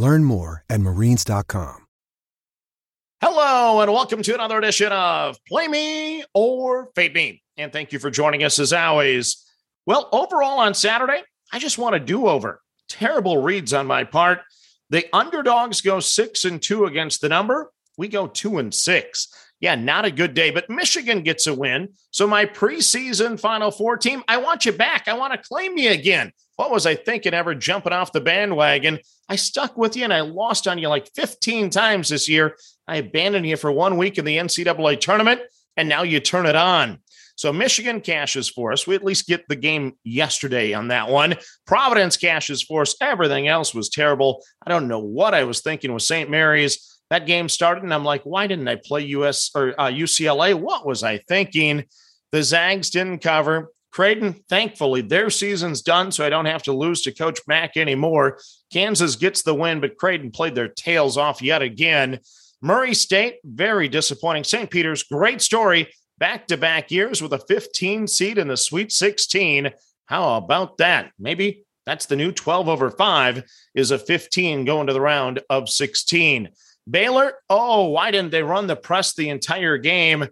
Learn more at marines.com. Hello, and welcome to another edition of Play Me or Fade Me. And thank you for joining us as always. Well, overall on Saturday, I just want a do-over. Terrible reads on my part. The underdogs go 6-2 against the number. We go 2-6. Yeah, not a good day, but Michigan gets a win. So my preseason Final Four team, I want you back. I want to claim you again. What was I thinking ever jumping off the bandwagon? I stuck with you and I lost on you like 15 times this year. I abandoned you for 1 week in the NCAA tournament, and now you turn it on. So Michigan cashes for us. We at least get the game yesterday on that one. Providence cashes for us. Everything else was terrible. I don't know what I was thinking with Saint Mary's. That game started, and I'm like, why didn't I play UCLA? What was I thinking? The Zags didn't cover. Creighton, thankfully, their season's done, so I don't have to lose to Coach Mack anymore. Kansas gets the win, but Creighton played their tails off yet again. Murray State, very disappointing. St. Peter's, great story. Back-to-back years with a 15 seed in the Sweet 16. How about that? Maybe that's the new 12/5 is a 15 going to the round of 16. Baylor, why didn't they run the press the entire game?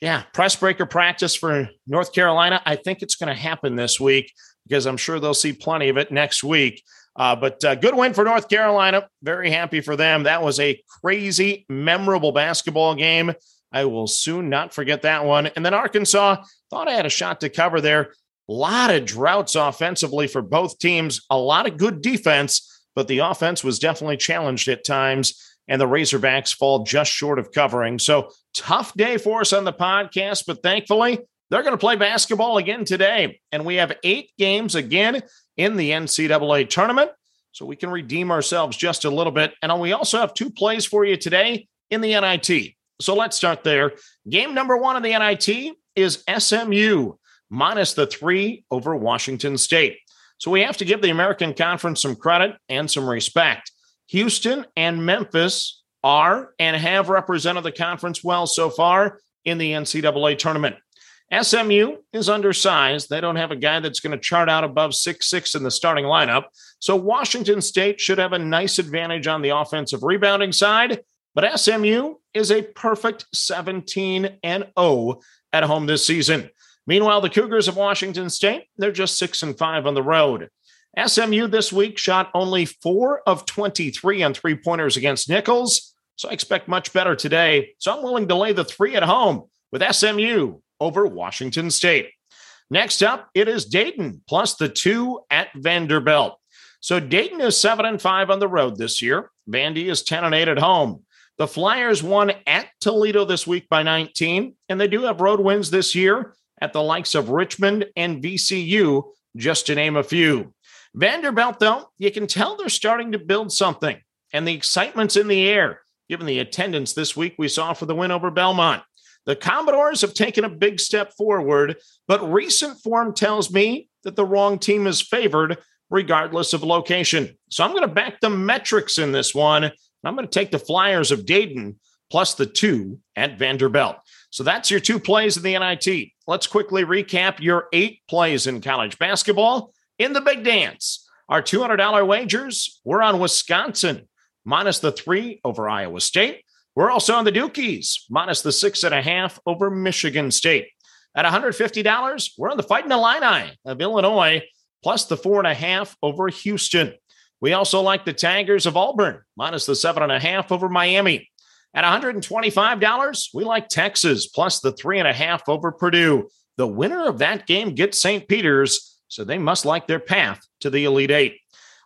Yeah, press breaker practice for North Carolina. I think it's going to happen this week because I'm sure they'll see plenty of it next week. But good win for North Carolina. Very happy for them. That was a crazy, memorable basketball game. I will soon not forget that one. And then Arkansas, thought I had a shot to cover there. A lot of droughts offensively for both teams. A lot of good defense, but the offense was definitely challenged at times. And the Razorbacks fall just short of covering. So tough day for us on the podcast, but thankfully they're going to play basketball again today. And we have 8 games again in the NCAA tournament, so we can redeem ourselves just a little bit. And we also have 2 plays for you today in the NIT. So let's start there. Game number 1 in the NIT is SMU minus the 3 over Washington State. So we have to give the American Conference some credit and some respect. Houston and Memphis are and have represented the conference well so far in the NCAA tournament. SMU is undersized. They don't have a guy that's going to chart out above 6'6" in the starting lineup. So Washington State should have a nice advantage on the offensive rebounding side. But SMU is a perfect 17-0 at home this season. Meanwhile, the Cougars of Washington State, they're just 6-5 on the road. SMU this week shot only 4 of 23 on three-pointers against Nichols, so I expect much better today. So I'm willing to lay the 3 at home with SMU over Washington State. Next up, it is Dayton plus the 2 at Vanderbilt. So Dayton is 7-5 on the road this year. Vandy is 10-8 at home. The Flyers won at Toledo this week by 19, and they do have road wins this year at the likes of Richmond and VCU, just to name a few. Vanderbilt, though, you can tell they're starting to build something, and the excitement's in the air, given the attendance this week we saw for the win over Belmont. The Commodores have taken a big step forward, but recent form tells me that the wrong team is favored, regardless of location. So I'm going to back the metrics in this one. I'm going to take the Flyers of Dayton plus the 2 at Vanderbilt. So that's your 2 plays in the NIT. Let's quickly recap your 8 plays in college basketball. In the Big Dance, our $200 wagers, we're on Wisconsin, minus the 3 over Iowa State. We're also on the Dukies, minus the 6.5 over Michigan State. At $150, we're on the Fighting Illini of Illinois, plus the 4.5 over Houston. We also like the Tigers of Auburn, minus the 7.5 over Miami. At $125, we like Texas, plus the 3.5 over Purdue. The winner of that game gets St. Peter's, so they must like their path to the Elite Eight.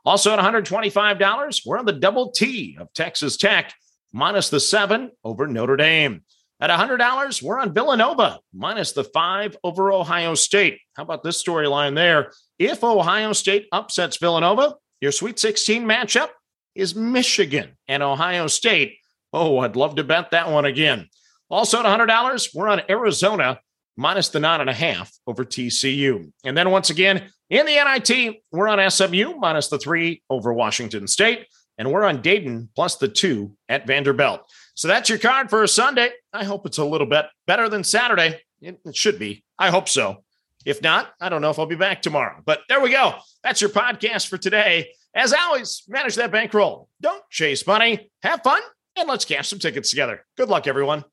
Also at $125, we're on the double T of Texas Tech, minus the 7 over Notre Dame. At $100, we're on Villanova, minus the 5 over Ohio State. How about this storyline there? If Ohio State upsets Villanova, your Sweet 16 matchup is Michigan and Ohio State. Oh, I'd love to bet that one again. Also at $100, we're on Arizona minus the 9.5 over TCU. And then once again, in the NIT, we're on SMU minus the 3 over Washington State. And we're on Dayton plus the 2 at Vanderbilt. So that's your card for a Sunday. I hope it's a little bit better than Saturday. It should be. I hope so. If not, I don't know if I'll be back tomorrow. But there we go. That's your podcast for today. As always, manage that bankroll. Don't chase money. Have fun. And let's cash some tickets together. Good luck, everyone.